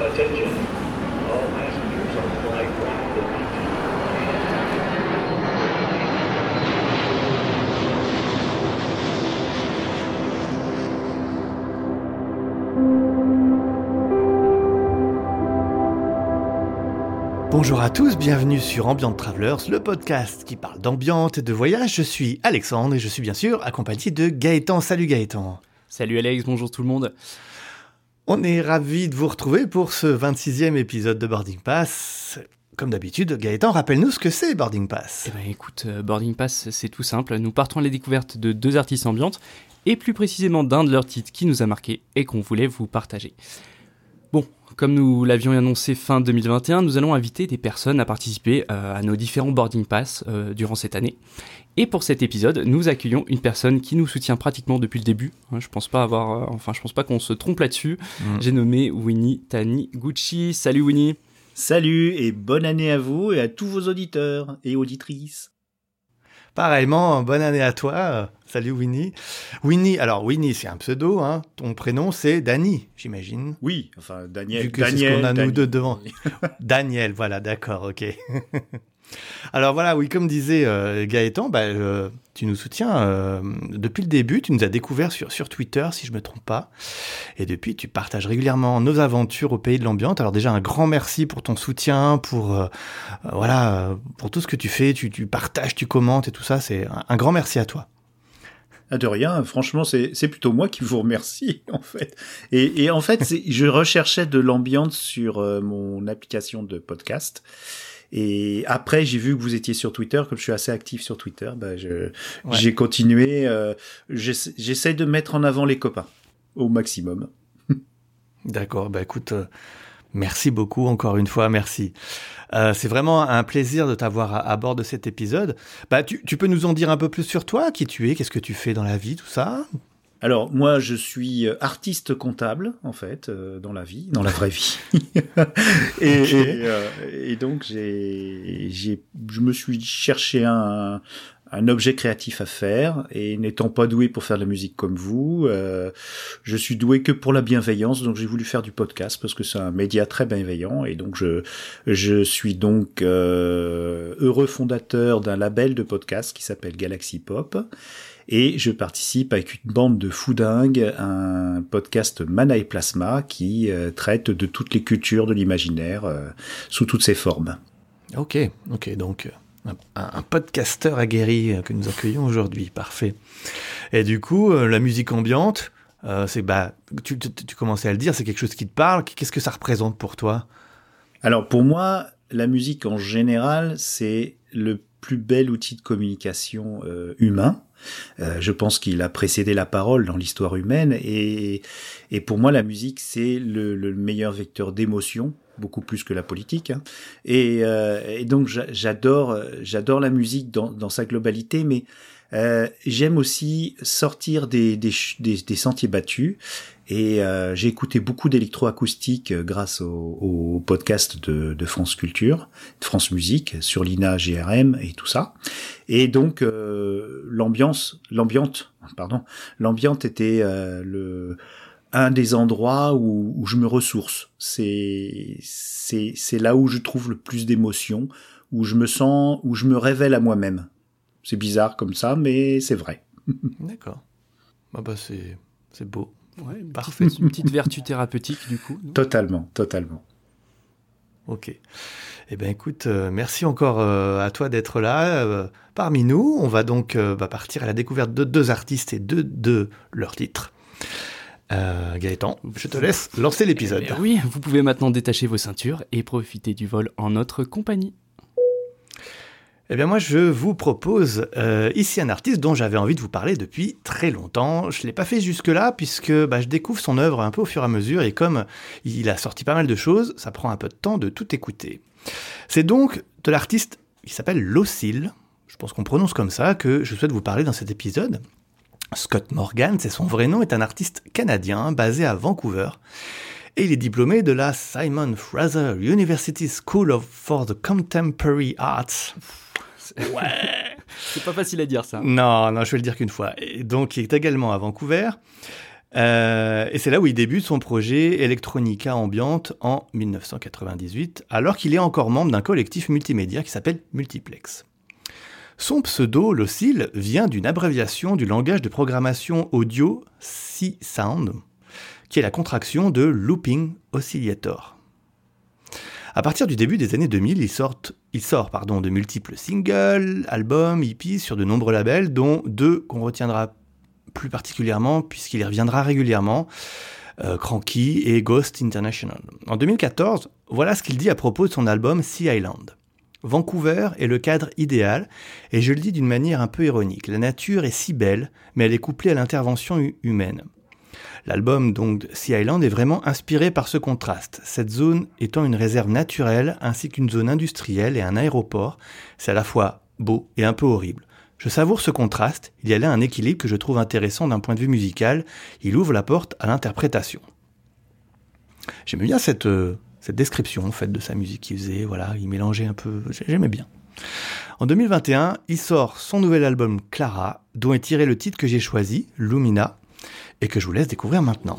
Attention, all passengers on flight 118. Bonjour à tous, bienvenue sur Ambiance Travelers, le podcast qui parle d'ambiance et de voyage. Je suis Alexandre et je suis bien sûr accompagné de Gaëtan. Salut Gaëtan. Salut Alex, bonjour tout le monde. On est ravis de vous retrouver pour ce 26e épisode de Boarding Pass. Comme d'habitude, Gaëtan, rappelle-nous ce que c'est Boarding Pass. Eh bien écoute, Boarding Pass, c'est tout simple. Nous partons à la découverte de deux artistes ambiantes, et plus précisément d'un de leurs titres qui nous a marqué et qu'on voulait vous partager. Bon, comme nous l'avions annoncé fin 2021, nous allons inviter des personnes à participer à nos différents Boarding Pass durant cette année. Et pour cet épisode, nous accueillons une personne qui nous soutient pratiquement depuis le début. Je pense pas qu'on se trompe là-dessus. J'ai nommé Winnie Taniguchi. Salut Winnie. Salut et bonne année à vous et à tous vos auditeurs et auditrices. Pareillement, bonne année à toi. Salut Winnie. Winnie, c'est un pseudo. Hein. Ton prénom, c'est Dany, j'imagine. Oui, enfin Daniel. Vu que Daniel, c'est ce qu'on a Daniel. Nous deux devant. Daniel, voilà, d'accord, ok. Alors voilà, oui, comme disait Gaëtan, tu nous soutiens depuis le début, tu nous as découvert sur Twitter, si je ne me trompe pas, et depuis tu partages régulièrement nos aventures au pays de l'ambiance. Alors déjà un grand merci pour ton soutien, pour tout ce que tu fais, tu partages, tu commentes et tout ça, c'est un grand merci à toi. De rien, franchement, c'est plutôt moi qui vous remercie, en fait. Et en fait, je recherchais de l'ambiance sur mon application de podcast. Et après, j'ai vu que vous étiez sur Twitter. Comme je suis assez actif sur Twitter, j'ai continué. J'essaie de mettre en avant les copains au maximum. D'accord. Écoute, merci beaucoup encore une fois. Merci. C'est vraiment un plaisir de t'avoir à bord de cet épisode. Tu peux nous en dire un peu plus sur toi, qui tu es, qu'est-ce que tu fais dans la vie, tout ça ? Alors, moi, je suis artiste comptable, en fait, dans la vraie vie. Et donc, je me suis cherché un objet créatif à faire, et n'étant pas doué pour faire de la musique comme vous, je suis doué que pour la bienveillance, donc j'ai voulu faire du podcast parce que c'est un média très bienveillant, et donc je suis donc heureux fondateur d'un label de podcast qui s'appelle Galaxy Pop, et je participe avec une bande de foudingues à un podcast Mana et Plasma qui traite de toutes les cultures de l'imaginaire sous toutes ses formes. Ok, donc... un podcasteur aguerri que nous accueillons aujourd'hui, parfait. Et du coup, la musique ambiante, tu commençais à le dire, c'est quelque chose qui te parle. Qu'est-ce que ça représente pour toi ? Alors pour moi, la musique en général, c'est le plus bel outil de communication humain. Je pense qu'il a précédé la parole dans l'histoire humaine, et pour moi, la musique, c'est le meilleur vecteur d'émotion, beaucoup plus que la politique, hein. Et donc j'adore la musique dans sa globalité, mais j'aime aussi sortir des sentiers battus, et j'ai écouté beaucoup d'électroacoustique grâce au podcast de France Culture, de France Musique, sur l'INA, GRM et tout ça. Et donc l'ambiance était un des endroits où je me ressource. C'est là où je trouve le plus d'émotions, où je me révèle à moi-même. C'est bizarre comme ça, mais c'est vrai. D'accord. C'est beau. Ouais, parfait. Une petite vertu thérapeutique, du coup. Totalement. Ok. Eh bien, écoute, merci encore à toi d'être là parmi nous. On va donc partir à la découverte de deux artistes et de leurs titres. Gaëtan, je te laisse lancer l'épisode. Oui, vous pouvez maintenant détacher vos ceintures et profiter du vol en notre compagnie. Eh bien moi, je vous propose ici un artiste dont j'avais envie de vous parler depuis très longtemps. Je ne l'ai pas fait jusque-là puisque je découvre son œuvre un peu au fur et à mesure, et comme il a sorti pas mal de choses, ça prend un peu de temps de tout écouter. C'est donc de l'artiste qui s'appelle Loscil, je pense qu'on prononce comme ça, que je souhaite vous parler dans cet épisode. Scott Morgan, c'est son vrai nom, est un artiste canadien basé à Vancouver, et il est diplômé de la Simon Fraser University School for the Contemporary Arts. Ouais. C'est pas facile à dire ça. Non, je vais le dire qu'une fois. Et donc, il est également à Vancouver. Et c'est là où il débute son projet Electronica Ambiante en 1998, alors qu'il est encore membre d'un collectif multimédia qui s'appelle Multiplex. Son pseudo, Loscil, vient d'une abréviation du langage de programmation audio Csound, qui est la contraction de Looping Oscillator. À partir du début des années 2000, il sort de multiples singles, albums, hippies sur de nombreux labels, dont deux qu'on retiendra plus particulièrement puisqu'il y reviendra régulièrement, Cranky et Ghost International. En 2014, voilà ce qu'il dit à propos de son album Sea Island. « Vancouver est le cadre idéal, et je le dis d'une manière un peu ironique. La nature est si belle, mais elle est couplée à l'intervention humaine. » L'album donc Sea Island est vraiment inspiré par ce contraste, cette zone étant une réserve naturelle ainsi qu'une zone industrielle et un aéroport, c'est à la fois beau et un peu horrible. Je savoure ce contraste, il y a là un équilibre que je trouve intéressant d'un point de vue musical, il ouvre la porte à l'interprétation. J'aimais bien cette description en fait de sa musique qu'il faisait, voilà, il mélangeait un peu, j'aimais bien. En 2021, il sort son nouvel album Clara, dont est tiré le titre que j'ai choisi, Lumina, et que je vous laisse découvrir maintenant.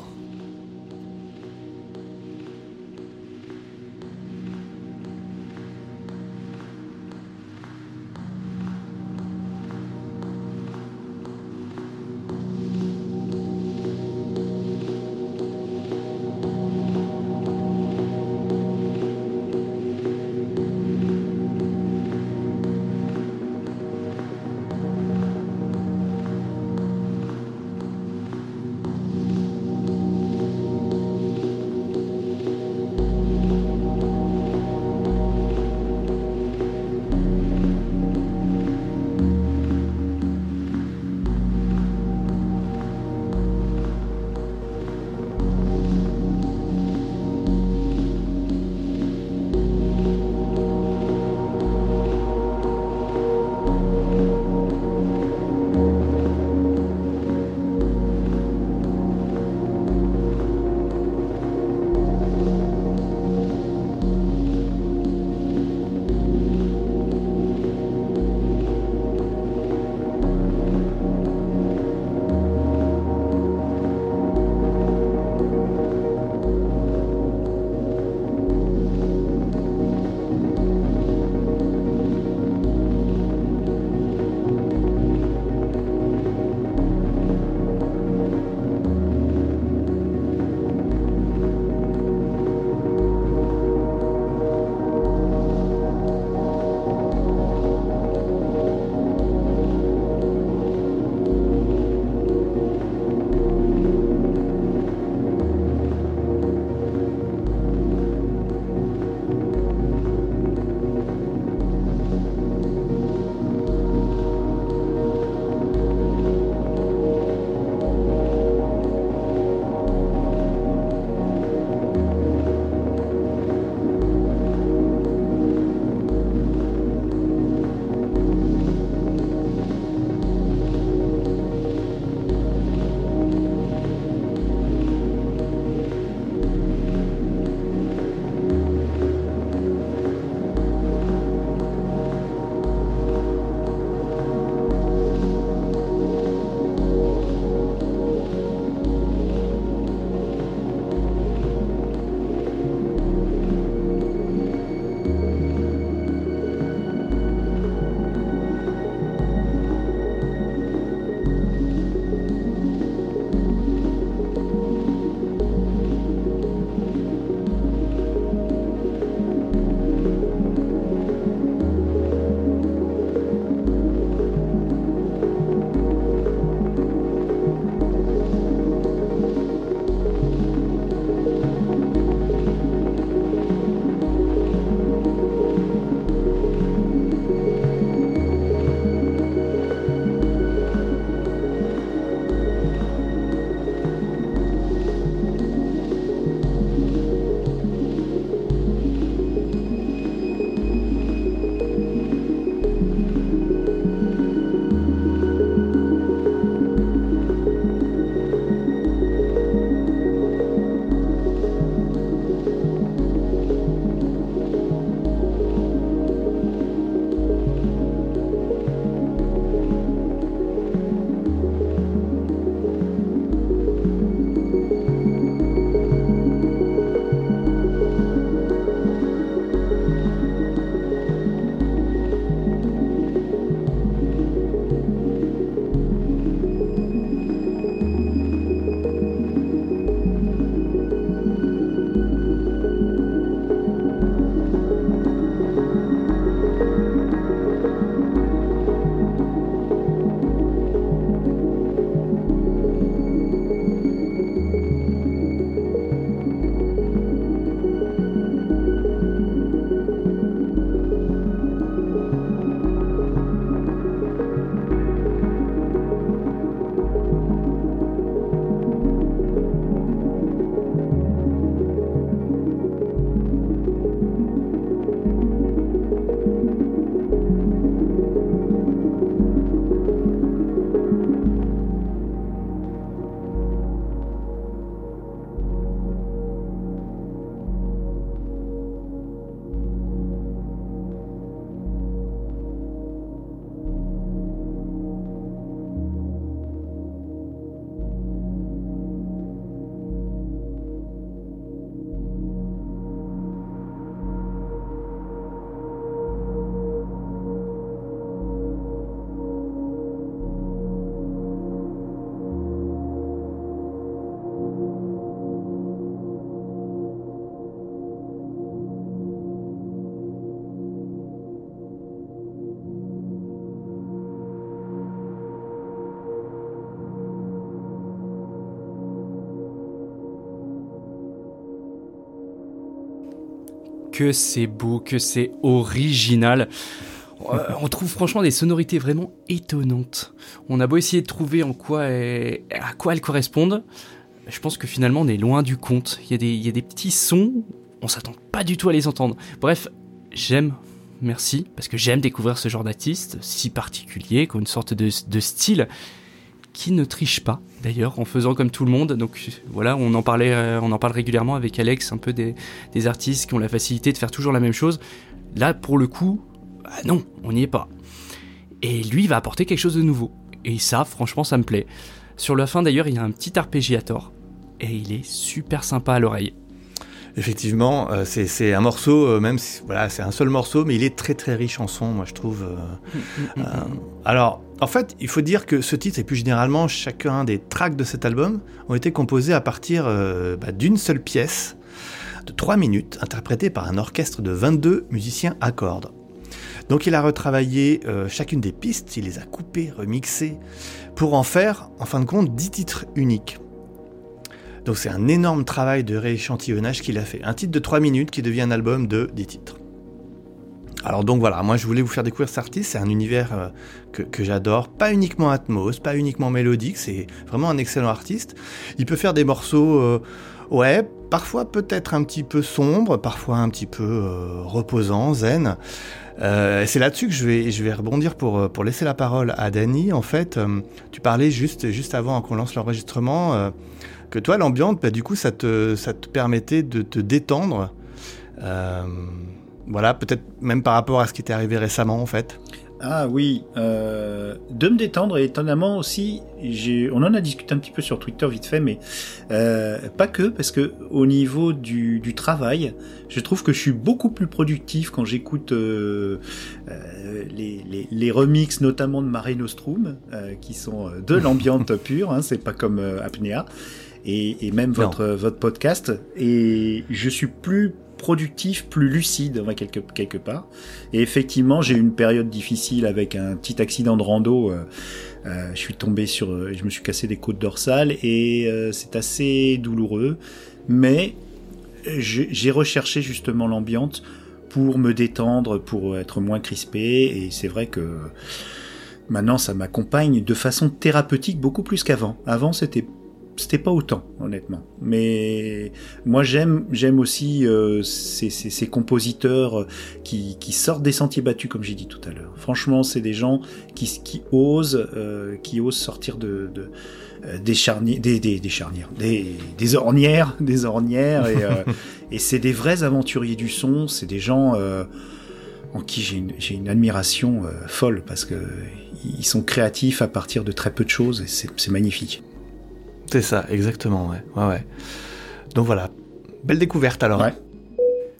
que c'est beau, que c'est original. On trouve franchement des sonorités vraiment étonnantes. On a beau essayer de trouver en quoi à quoi elles correspondent, je pense que finalement on est loin du compte. Il y a des petits sons, on s'attend pas du tout à les entendre. Bref, merci, parce que j'aime découvrir ce genre d'artiste si particulier, qui a une sorte de style qui ne triche pas, d'ailleurs, en faisant comme tout le monde. Donc voilà, on en parle régulièrement avec Alex, un peu des artistes qui ont la facilité de faire toujours la même chose. Là, pour le coup, ah non, on n'y est pas. Et lui, il va apporter quelque chose de nouveau. Et ça, franchement, ça me plaît. Sur la fin, d'ailleurs, il y a un petit arpégiator. Et il est super sympa à l'oreille. Effectivement, c'est un morceau, même si voilà, c'est un seul morceau, mais il est très très riche en sons, moi je trouve. Alors, en fait, il faut dire que ce titre, et plus généralement chacun des tracks de cet album, ont été composés à partir d'une seule pièce de 3 minutes, interprétée par un orchestre de 22 musiciens à cordes. Donc il a retravaillé chacune des pistes, il les a coupées, remixées, pour en faire, en fin de compte, 10 titres uniques. Donc c'est un énorme travail de rééchantillonnage qu'il a fait. Un titre de 3 minutes qui devient un album de 10 titres. Alors donc voilà, moi je voulais vous faire découvrir cet artiste, c'est un univers que j'adore. Pas uniquement Atmos, pas uniquement mélodique, c'est vraiment un excellent artiste. Il peut faire des morceaux, parfois peut-être un petit peu sombres, parfois un petit peu reposants, zen. C'est là-dessus que je vais rebondir pour laisser la parole à Dany. En fait, tu parlais juste avant qu'on lance l'enregistrement... que toi, l'ambiance, du coup, ça te permettait de te détendre. Voilà, peut-être même par rapport à ce qui t'est arrivé récemment, en fait. Ah oui, de me détendre, et étonnamment aussi, on en a discuté un petit peu sur Twitter vite fait, mais pas que, parce que au niveau du travail, je trouve que je suis beaucoup plus productif quand j'écoute les remixes, notamment de Mare Nostrum, qui sont de l'ambiance pure, hein, c'est pas comme Apnea, et même votre podcast, et je suis plus productif, plus lucide, quelque part. Et effectivement, j'ai eu une période difficile avec un petit accident de rando. Je suis tombé je me suis cassé des côtes dorsales et c'est assez douloureux. Mais j'ai recherché justement l'ambiance pour me détendre, pour être moins crispé. Et c'est vrai que maintenant, ça m'accompagne de façon thérapeutique beaucoup plus qu'avant. Avant, c'était pas autant, honnêtement. Mais moi, j'aime aussi ces compositeurs qui sortent des sentiers battus, comme j'ai dit tout à l'heure. Franchement, c'est des gens qui osent sortir des ornières. Et c'est des vrais aventuriers du son. C'est des gens en qui j'ai une admiration folle, parce que ils sont créatifs à partir de très peu de choses, et c'est magnifique. C'est ça, exactement, ouais. Donc voilà, belle découverte alors. Ouais.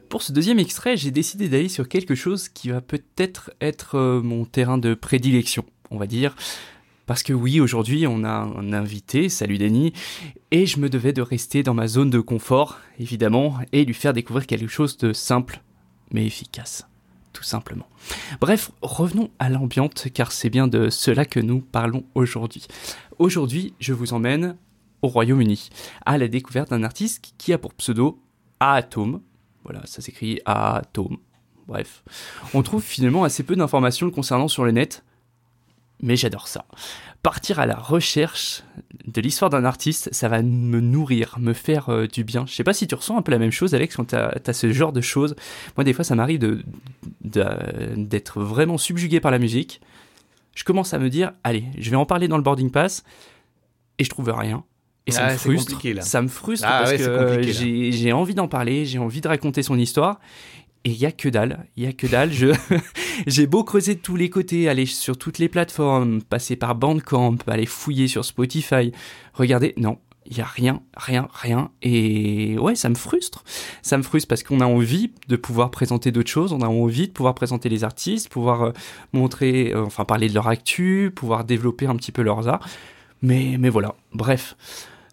Pour ce deuxième extrait, j'ai décidé d'aller sur quelque chose qui va peut-être être mon terrain de prédilection, on va dire. Parce que oui, aujourd'hui, on a un invité, salut Denis, et je me devais de rester dans ma zone de confort, évidemment, et lui faire découvrir quelque chose de simple, mais efficace, tout simplement. Bref, revenons à l'ambiance, car c'est bien de cela que nous parlons aujourd'hui. Aujourd'hui, je vous emmène au Royaume-Uni, à la découverte d'un artiste qui a pour pseudo Atomë. Voilà, ça s'écrit Atomë. Bref, on trouve finalement assez peu d'informations le concernant sur le net, mais j'adore ça. Partir à la recherche de l'histoire d'un artiste, ça va me nourrir, me faire du bien. Je sais pas si tu ressens un peu la même chose, Alex, quand t'as ce genre de choses. Moi, des fois, ça m'arrive d'être vraiment subjugué par la musique. Je commence à me dire, allez, je vais en parler dans le boarding pass, et je trouve rien. Et ça me frustre. Ça me frustre parce que j'ai envie d'en parler, j'ai envie de raconter son histoire, et il y a que dalle. J'ai beau creuser de tous les côtés, aller sur toutes les plateformes, passer par Bandcamp, aller fouiller sur Spotify, regarder, non, il y a rien. Et ouais, ça me frustre parce qu'on a envie de pouvoir présenter d'autres choses, on a envie de pouvoir présenter les artistes, pouvoir montrer, parler de leur actu, pouvoir développer un petit peu leurs arts. Mais voilà, bref.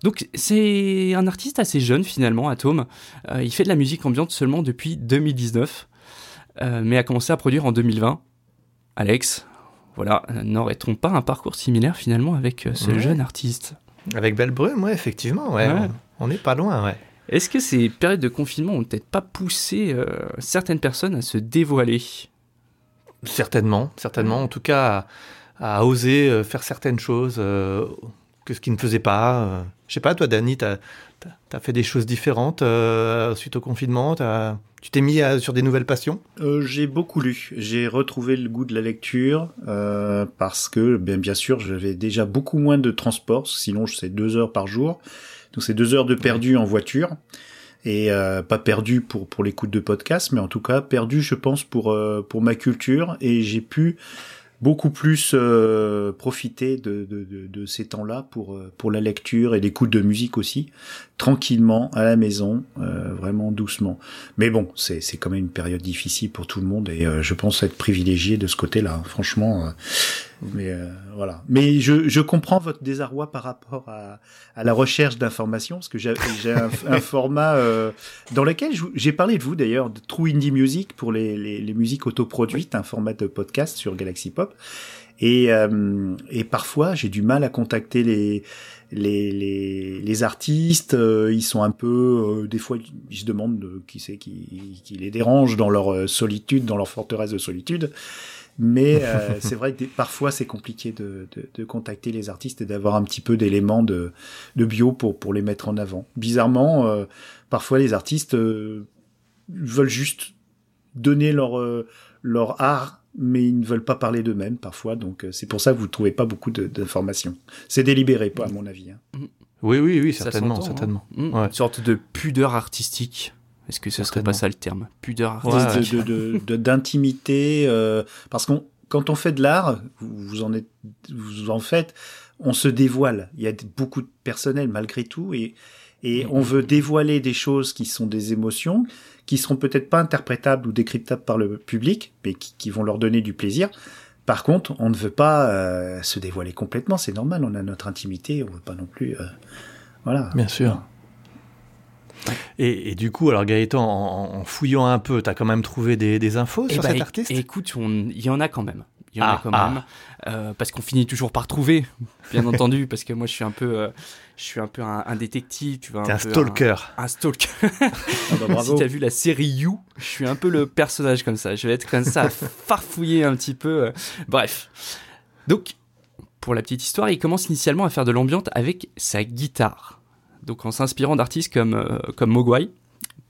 Donc c'est un artiste assez jeune finalement, Atomë. Il fait de la musique ambiante seulement depuis 2019, mais a commencé à produire en 2020. Alex, voilà, n'aurait-on pas un parcours similaire finalement avec ce jeune artiste ? Avec Belle Brume, ouais, effectivement, ouais. On n'est pas loin, ouais. Est-ce que ces périodes de confinement ont peut-être pas poussé certaines personnes à se dévoiler ? Certainement. En tout cas, à oser faire certaines choses que ce qu'ils ne faisaient pas. Je sais pas, toi, Dany, t'as fait des choses différentes suite au confinement. Tu t'es mis sur des nouvelles passions ? J'ai beaucoup lu. J'ai retrouvé le goût de la lecture parce que, bien sûr, j'avais déjà beaucoup moins de transport. Sinon, c'est 2 heures par jour. Donc, c'est 2 heures de perdu en voiture. Et pas perdu pour l'écoute de podcast, mais en tout cas perdu, je pense, pour ma culture. Et j'ai pu beaucoup plus profiter de ces temps-là pour la lecture et l'écoute de musique aussi, tranquillement, à la maison, vraiment doucement. Mais bon, c'est quand même une période difficile pour tout le monde et je pense être privilégié de ce côté-là, franchement. Mais voilà. Mais je comprends votre désarroi par rapport à la recherche d'informations, parce que j'ai un format dans lequel j'ai parlé de vous d'ailleurs, de True Indie Music pour les musiques autoproduites, un format de podcast sur Galaxy Pop. Et parfois j'ai du mal à contacter les artistes, ils sont un peu des fois ils se demandent qui c'est qui les dérange dans leur solitude, dans leur forteresse de solitude. Mais c'est vrai que parfois c'est compliqué de contacter les artistes et d'avoir un petit peu d'éléments de bio pour les mettre en avant. Bizarrement, parfois les artistes veulent juste donner leur art, mais ils ne veulent pas parler d'eux-mêmes parfois. Donc c'est pour ça que vous ne trouvez pas beaucoup d'informations. C'est délibéré, pas à mon avis. Hein. Oui, certainement. Hein. Ouais. Une sorte de pudeur artistique. Est-ce que ce serait pas ça le terme ? Pudeur artistique. Ouais, d'intimité, parce que quand on fait de l'art, vous en faites, on se dévoile. Il y a beaucoup de personnel malgré tout, et on veut dévoiler des choses qui sont des émotions, qui seront peut-être pas interprétables ou décryptables par le public, mais qui vont leur donner du plaisir. Par contre, on ne veut pas se dévoiler complètement, c'est normal, on a notre intimité, on ne veut pas non plus... voilà. Bien sûr. Et du coup, alors Gaëtan, en fouillant un peu, t'as quand même trouvé des infos sur cet artiste ? Écoute, il y en a quand même. Parce qu'on finit toujours par trouver, bien entendu, parce que moi je suis un peu un détective, tu vois. T'es un stalker. Un stalker. Si t'as vu la série You, je suis un peu le personnage comme ça. Je vais être comme ça, à farfouiller un petit peu. Bref. Donc, pour la petite histoire, il commence initialement à faire de l'ambiance avec sa guitare. Donc en s'inspirant d'artistes comme Mogwai,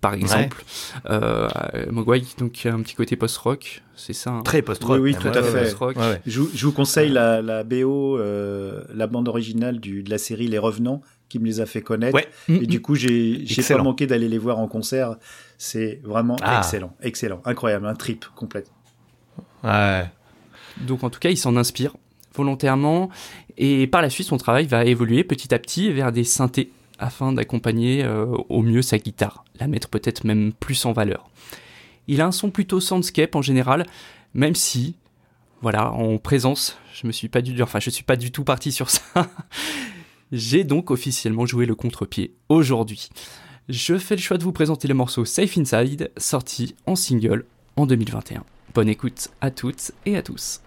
par exemple. Ouais. Mogwai, donc un petit côté post-rock, c'est ça. Hein. Très post-rock. Oui, tout à fait. Post-rock. Ouais. Je vous conseille la BO, la bande originale de la série Les Revenants, qui me les a fait connaître. Ouais. Et du coup, j'ai pas manqué d'aller les voir en concert. C'est vraiment excellent, incroyable, un trip complet. Ouais. Donc en tout cas, il s'en inspire volontairement, et par la suite, son travail va évoluer petit à petit vers des synthés, afin d'accompagner au mieux sa guitare, la mettre peut-être même plus en valeur. Il a un son plutôt soundscape en général, même si, voilà, en présence, je suis pas du tout parti sur ça. J'ai donc officiellement joué le contre-pied aujourd'hui. Je fais le choix de vous présenter le morceau Safe Inside, sorti en single en 2021. Bonne écoute à toutes et à tous.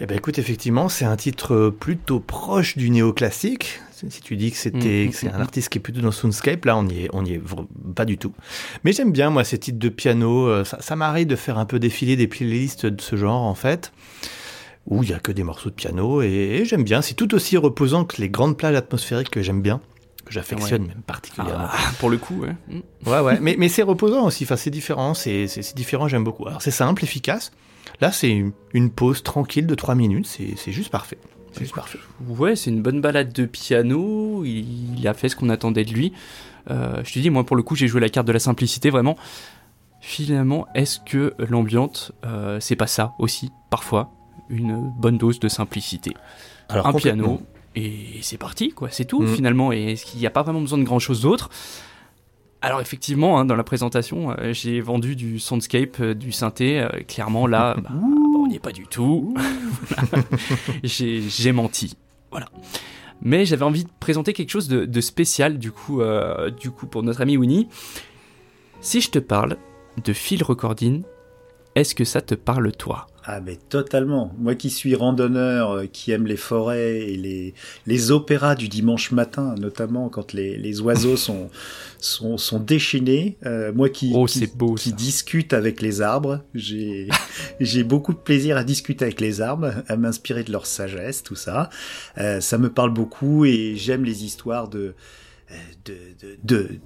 Eh bien, écoute, effectivement, c'est un titre plutôt proche du néoclassique. Si tu dis que que c'est un artiste qui est plutôt dans Soundscape, là, on y est pas du tout. Mais j'aime bien, moi, ces titres de piano. Ça m'arrive de faire un peu défiler des playlists de ce genre, en fait, où il n'y a que des morceaux de piano. Et j'aime bien. C'est tout aussi reposant que les grandes plages atmosphériques que j'aime bien, que j'affectionne même particulièrement. Ah, pour le coup, ouais. Ouais. Mais c'est reposant aussi. Enfin, c'est différent. C'est différent, j'aime beaucoup. Alors, c'est simple, efficace. Là, c'est une pause tranquille de 3 minutes, c'est juste parfait. C'est juste parfait. Ouais, c'est une bonne balade de piano, il a fait ce qu'on attendait de lui. Je te dis, moi, pour le coup, j'ai joué la carte de la simplicité, vraiment. Finalement, est-ce que l'ambiance, c'est pas ça aussi, parfois, une bonne dose de simplicité ? Alors, un piano, et c'est parti, quoi, c'est tout, finalement. Et est-ce qu'il n'y a pas vraiment besoin de grand-chose d'autre ? Alors effectivement, hein, dans la présentation, j'ai vendu du soundscape, du synthé. Clairement, là, on n'y est pas du tout. j'ai menti. Voilà. Mais j'avais envie de présenter quelque chose de spécial, du coup, pour notre ami Winnie. Si je te parle de Phil Recordine, est-ce que ça te parle, toi ? Ah mais totalement. Moi qui suis randonneur, qui aime les forêts et les opéras du dimanche matin, notamment quand les oiseaux sont déchaînés. Moi qui discute avec les arbres, j'ai beaucoup de plaisir à discuter avec les arbres, à m'inspirer de leur sagesse, tout ça. Ça me parle beaucoup et j'aime les histoires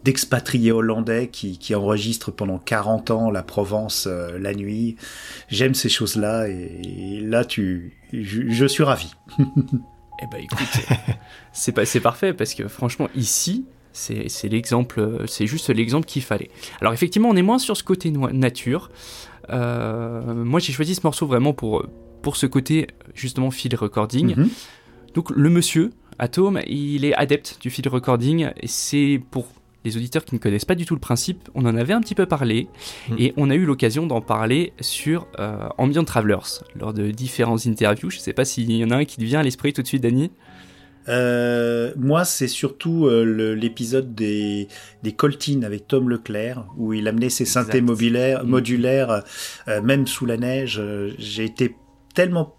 d'expatriés hollandais qui enregistrent pendant 40 ans la Provence la nuit. J'aime ces choses-là et là je suis ravi. Eh ben écoute, c'est parfait parce que franchement ici c'est l'exemple, c'est juste l'exemple qu'il fallait. Alors effectivement on est moins sur ce côté nature. Moi j'ai choisi ce morceau vraiment pour ce côté justement field recording. Donc le monsieur Atomë, il est adepte du field recording, et c'est pour les auditeurs qui ne connaissent pas du tout le principe, on en avait un petit peu parlé, et on a eu l'occasion d'en parler sur Ambiance Travelers, lors de différentes interviews. Je ne sais pas s'il y en a un qui te vient à l'esprit tout de suite, Dany. Moi, c'est surtout l'épisode des Coltine avec Tom Leclerc, où il amenait ses synthés modulaires, même sous la neige. J'ai été tellement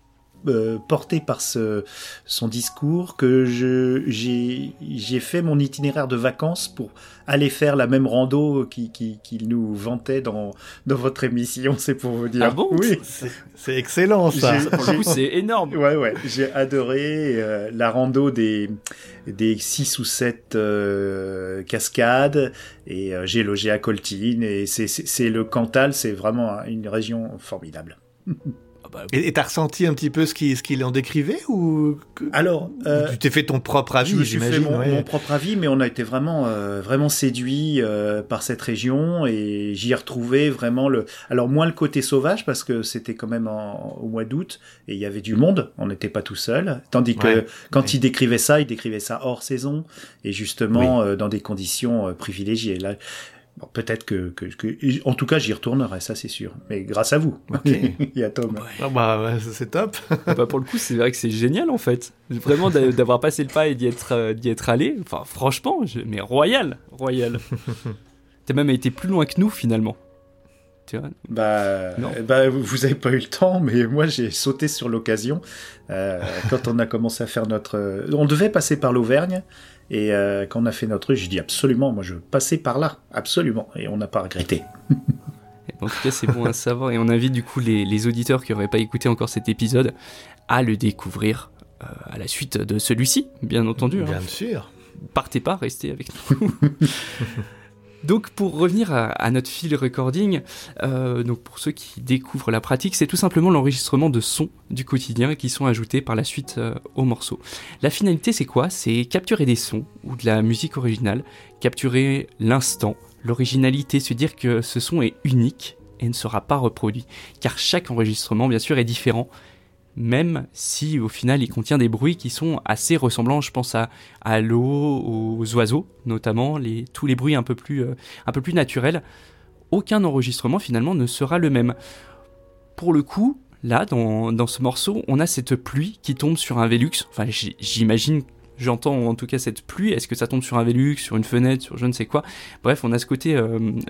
porté par son discours que j'ai fait mon itinéraire de vacances pour aller faire la même rando qu'il nous vantait dans votre émission, c'est pour vous dire. Ah bon ? Oui, c'est excellent ça. Pour le coup, c'est énorme. Ouais, j'ai adoré la rando des 6 ou 7 cascades et j'ai logé à Coltine et c'est le Cantal, c'est vraiment une région formidable. Et t'as ressenti un petit peu ce qu'il en décrivait ou alors tu t'es fait ton propre avis? Je me suis fait mon propre avis, mais on a été vraiment séduit par cette région et j'y ai retrouvé vraiment alors moins le côté sauvage parce que c'était quand même au mois d'août et il y avait du monde, on n'était pas tout seul, tandis que quand il décrivait ça hors saison et justement dans des conditions privilégiées. Là, bon, peut-être que... En tout cas, j'y retournerai, ça c'est sûr. Mais grâce à vous. Okay. Il y a Tom. Ouais. Bah, c'est top. Bah, pour le coup, c'est vrai que c'est génial, en fait. Vraiment, d'avoir passé le pas et d'y être allé. Enfin, franchement, mais royal. T'as même été plus loin que nous, finalement. Bah, vous n'avez pas eu le temps, mais moi j'ai sauté sur l'occasion quand on a commencé à faire notre... On devait passer par l'Auvergne et quand on a fait notre rue, j'ai dit absolument, moi je veux passer par là, absolument, et on n'a pas regretté. En tout cas c'est bon à savoir et on invite du coup les auditeurs qui n'auraient pas écouté encore cet épisode à le découvrir à la suite de celui-ci, bien entendu. Bien sûr. Partez pas, restez avec nous. Donc pour revenir à notre field recording, donc pour ceux qui découvrent la pratique, c'est tout simplement l'enregistrement de sons du quotidien qui sont ajoutés par la suite aux morceaux. La finalité c'est quoi ? C'est capturer des sons ou de la musique originale, capturer l'instant, l'originalité, se dire que ce son est unique et ne sera pas reproduit. Car chaque enregistrement bien sûr est différent, même si au final il contient des bruits qui sont assez ressemblants. Je pense à l'eau, aux oiseaux notamment, tous les bruits un peu plus naturels. Aucun enregistrement finalement ne sera le même. Pour le coup, là dans ce morceau, on a cette pluie qui tombe sur un Velux. Enfin j'entends en tout cas cette pluie. Est-ce que ça tombe sur un Velux, sur une fenêtre, sur je ne sais quoi ? Bref, on a ce côté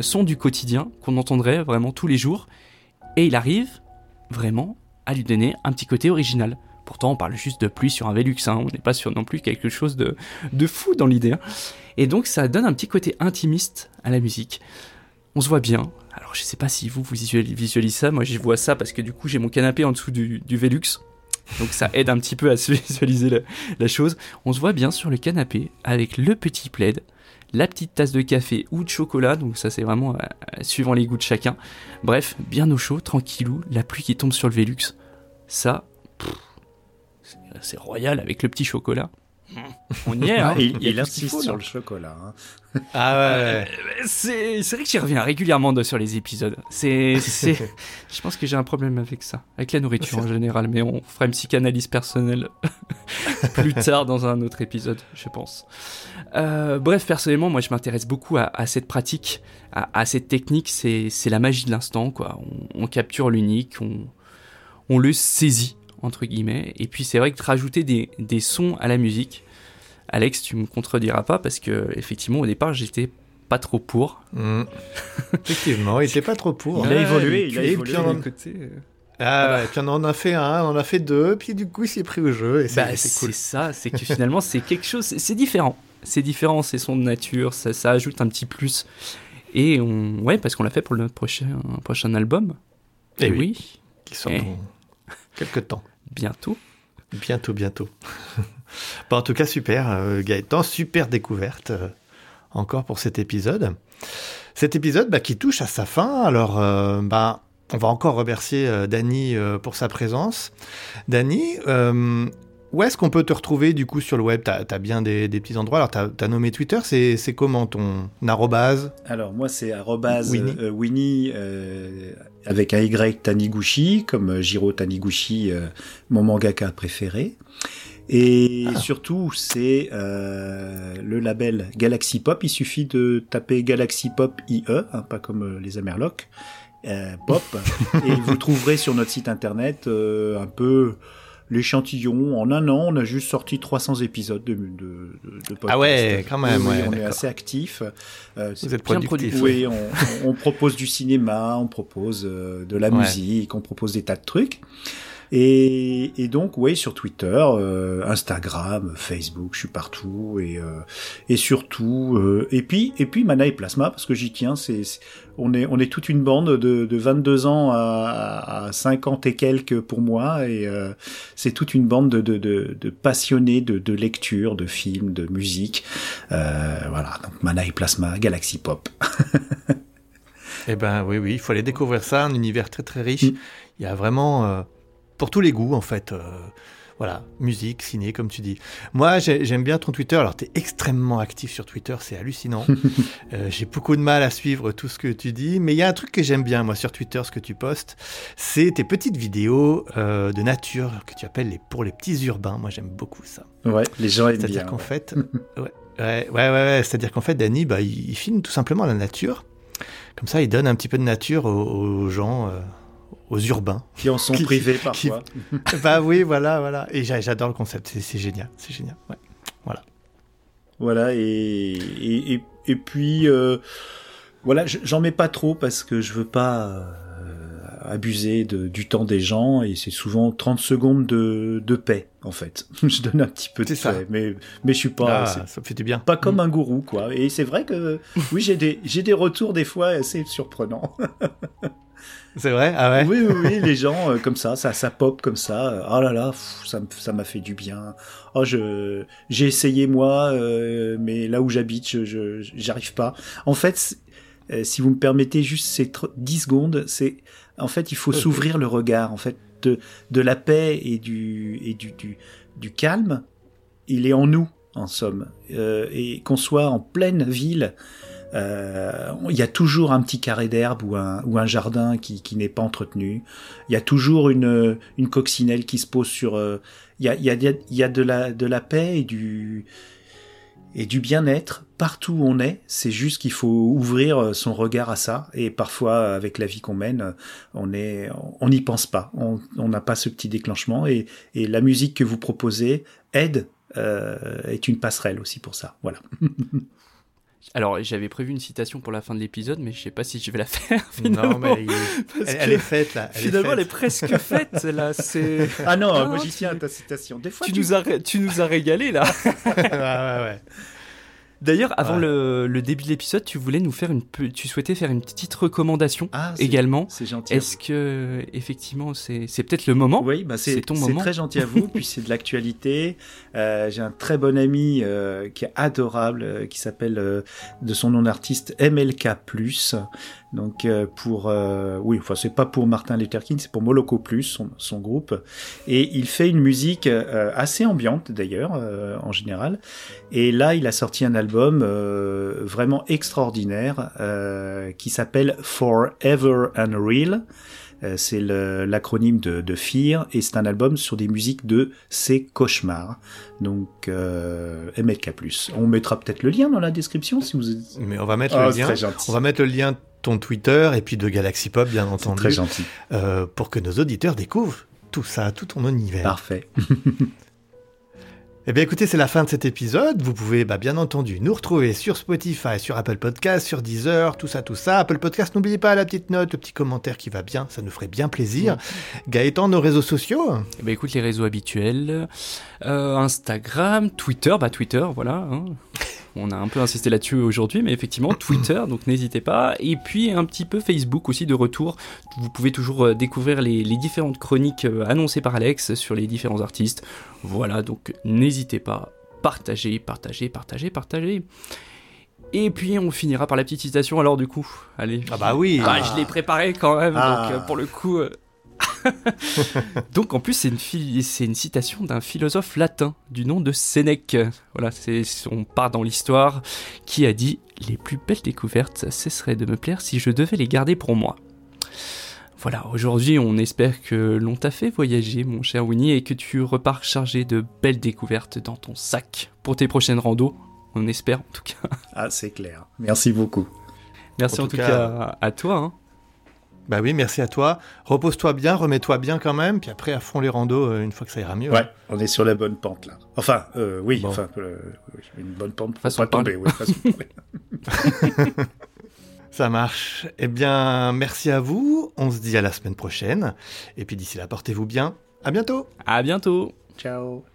son du quotidien qu'on entendrait vraiment tous les jours. Et il arrive vraiment à lui donner un petit côté original. Pourtant, on parle juste de pluie sur un Velux, on n'est pas sur non plus quelque chose de fou dans l'idée. Et donc, ça donne un petit côté intimiste à la musique. On se voit bien. Alors, je ne sais pas si vous visualisez ça. Moi, j'y vois ça parce que du coup, j'ai mon canapé en dessous du Velux. Donc, ça aide un petit peu à se visualiser la chose. On se voit bien sur le canapé avec le petit plaid, la petite tasse de café ou de chocolat. Donc, ça, c'est vraiment suivant les goûts de chacun. Bref, bien au chaud, tranquillou, la pluie qui tombe sur le Velux. Ça, c'est royal avec le petit chocolat. On y est, hein. Il insiste sur le chocolat. Hein. Ah ouais. C'est vrai que j'y reviens régulièrement sur les épisodes. Je pense que j'ai un problème avec ça, avec la nourriture en général, mais on fera une psychanalyse personnelle plus tard dans un autre épisode, je pense. Bref, personnellement, moi je m'intéresse beaucoup à cette pratique, à cette technique. C'est la magie de l'instant, quoi. On capture l'unique, on le saisit, entre guillemets, et puis c'est vrai que de rajouter des sons à la musique, Alex, tu me contrediras pas, parce que effectivement au départ j'étais pas trop pour. Effectivement, il était pas trop pour. Il a évolué. Puis on a fait un, on a fait deux, puis du coup il s'est pris au jeu, et c'est cool. C'est ça, c'est que finalement c'est quelque chose, c'est différent. C'est différent, c'est son de nature, ça ajoute un petit plus. Et parce qu'on l'a fait pour notre prochain album. Et oui. Qui sort dans quelque temps. Bientôt. Bon, en tout cas, super Gaëtan, super découverte encore pour cet épisode. Cet épisode qui touche à sa fin, alors on va encore remercier Dany pour sa présence. Dany, où est-ce qu'on peut te retrouver du coup sur le web ? T'as bien des petits endroits, alors t'as nommé Twitter, c'est comment ton arrobase ? Alors moi c'est arrobase Winnie avec un Y Taniguchi, comme Jiro Taniguchi, mon mangaka préféré. Et surtout, c'est le label Galaxy Pop. Il suffit de taper Galaxy Pop IE, pas comme les Amerlocs, Pop. Et vous trouverez sur notre site internet un peu l'échantillon. En un an, on a juste sorti 300 épisodes de podcast. Ah ouais, quand même. Oui, on est assez actifs. Vous êtes bien productifs. Oui, on propose du cinéma, on propose de la musique, on propose des tas de trucs. Et donc, oui, sur Twitter, Instagram, Facebook, je suis partout. Et surtout, et puis Mana et Plasma, parce que j'y tiens, on est toute une bande de 22 ans à 50 et quelques pour moi, et c'est toute une bande de passionnés de lecture, de films, de musique. Voilà, donc Mana et Plasma, Galaxy Pop. Eh ben oui, il faut aller découvrir ça, un univers très très riche. Il y a vraiment... pour tous les goûts, en fait. Voilà, musique, ciné, comme tu dis. Moi, j'aime bien ton Twitter. Alors, tu es extrêmement actif sur Twitter, c'est hallucinant. J'ai beaucoup de mal à suivre tout ce que tu dis, mais il y a un truc que j'aime bien, moi, sur Twitter, ce que tu postes, c'est tes petites vidéos de nature que tu appelles pour les petits urbains. Moi, j'aime beaucoup ça. Ouais, les gens aiment bien. C'est-à-dire qu'en fait... C'est-à-dire qu'en fait, Dany, il filme tout simplement la nature. Comme ça, il donne un petit peu de nature aux gens... aux urbains. Qui en sont privés parfois. Oui, voilà. Et j'adore le concept, c'est génial. C'est génial, ouais. Voilà, et puis, voilà, j'en mets pas trop parce que je veux pas abuser du temps des gens, et c'est souvent 30 secondes de paix, en fait. Je donne un petit peu de paix, mais je suis pas... ça me fait du bien. Pas comme un gourou, quoi. Et c'est vrai que, oui, j'ai des retours des fois assez surprenants. C'est vrai ? Ah ouais. Oui, les gens comme ça pop comme ça. Oh là là, ça m'a fait du bien. Oh, j'ai essayé moi, mais là où j'habite, j'arrive pas. En fait, si vous me permettez juste ces 10 secondes, c'est en fait il faut s'ouvrir le regard en fait de la paix et du calme. Il est en nous en somme, et qu'on soit en pleine ville. Il y a toujours un petit carré d'herbe ou un jardin qui n'est pas entretenu. Il y a toujours une coccinelle qui se pose sur. Il y a de la paix et du bien-être partout où on est. C'est juste qu'il faut ouvrir son regard à ça. Et parfois, avec la vie qu'on mène, on n'y pense pas. On n'a pas ce petit déclenchement. Et la musique que vous proposez aide, est une passerelle aussi pour ça. Voilà. Alors, j'avais prévu une citation pour la fin de l'épisode, mais je sais pas si je vais la faire finalement. Non, mais elle est faite là. Finalement, elle est presque faite là. C'est... Ah non, moi j'y tiens à ta citation. Des fois, tu nous as régalé là. Ouais. D'ailleurs, avant le début de l'épisode, tu souhaitais faire une petite recommandation également. C'est gentil. Est-ce que effectivement, c'est peut-être le moment. Oui, bah c'est ton moment. C'est très gentil à vous. Puis c'est de l'actualité. J'ai un très bon ami qui est adorable, qui s'appelle de son nom d'artiste MLK+. Donc c'est pas pour Martin Luther King, c'est pour Moloko Plus, son groupe, et il fait une musique assez ambiante d'ailleurs en général. Et là, il a sorti un album vraiment extraordinaire qui s'appelle Forever Unreal. C'est l'acronyme de FIR, et c'est un album sur des musiques de ses cauchemars. Donc, MLK+. On mettra peut-être le lien dans la description si vous... Mais on va mettre le lien. On va mettre le lien de ton Twitter et puis de Galaxy Pop, bien entendu. Très gentil. Pour que nos auditeurs découvrent tout ça, tout ton univers. Parfait. Eh bien écoutez, c'est la fin de cet épisode. Vous pouvez bien entendu nous retrouver sur Spotify, sur Apple Podcasts, sur Deezer, tout ça. Apple Podcasts, n'oubliez pas la petite note, le petit commentaire qui va bien, ça nous ferait bien plaisir. Gaëtan, nos réseaux sociaux ? Eh bien écoute, les réseaux habituels, Instagram, Twitter, voilà. Hein. On a un peu insisté là-dessus aujourd'hui, mais effectivement, Twitter, donc n'hésitez pas. Et puis, un petit peu Facebook aussi, de retour. Vous pouvez toujours découvrir les différentes chroniques annoncées par Alex sur les différents artistes. Voilà, donc n'hésitez pas. Partagez. Et puis, on finira par la petite citation, alors du coup. Allez. Ah bah oui. Je l'ai préparée quand même, donc pour le coup... Donc en plus c'est une citation d'un philosophe latin du nom de Sénèque. Voilà, on part dans l'histoire, qui a dit « Les plus belles découvertes cesseraient de me plaire si je devais les garder pour moi ». Voilà, aujourd'hui on espère que l'on t'a fait voyager, mon cher Winnie, et que tu repars chargé de belles découvertes dans ton sac pour tes prochaines randos. On espère en tout cas. Ah, c'est clair. Merci beaucoup. Merci en tout cas à toi. Hein. Bah oui, merci à toi. Repose-toi bien, remets-toi bien quand même, puis après à fond les randos une fois que ça ira mieux. Ouais, on est sur la bonne pente là. Enfin, une bonne pente pour pas tomber. Ouais, façon tomber. Ça marche. Eh bien, merci à vous. On se dit à la semaine prochaine. Et puis d'ici là, portez-vous bien. À bientôt. Ciao.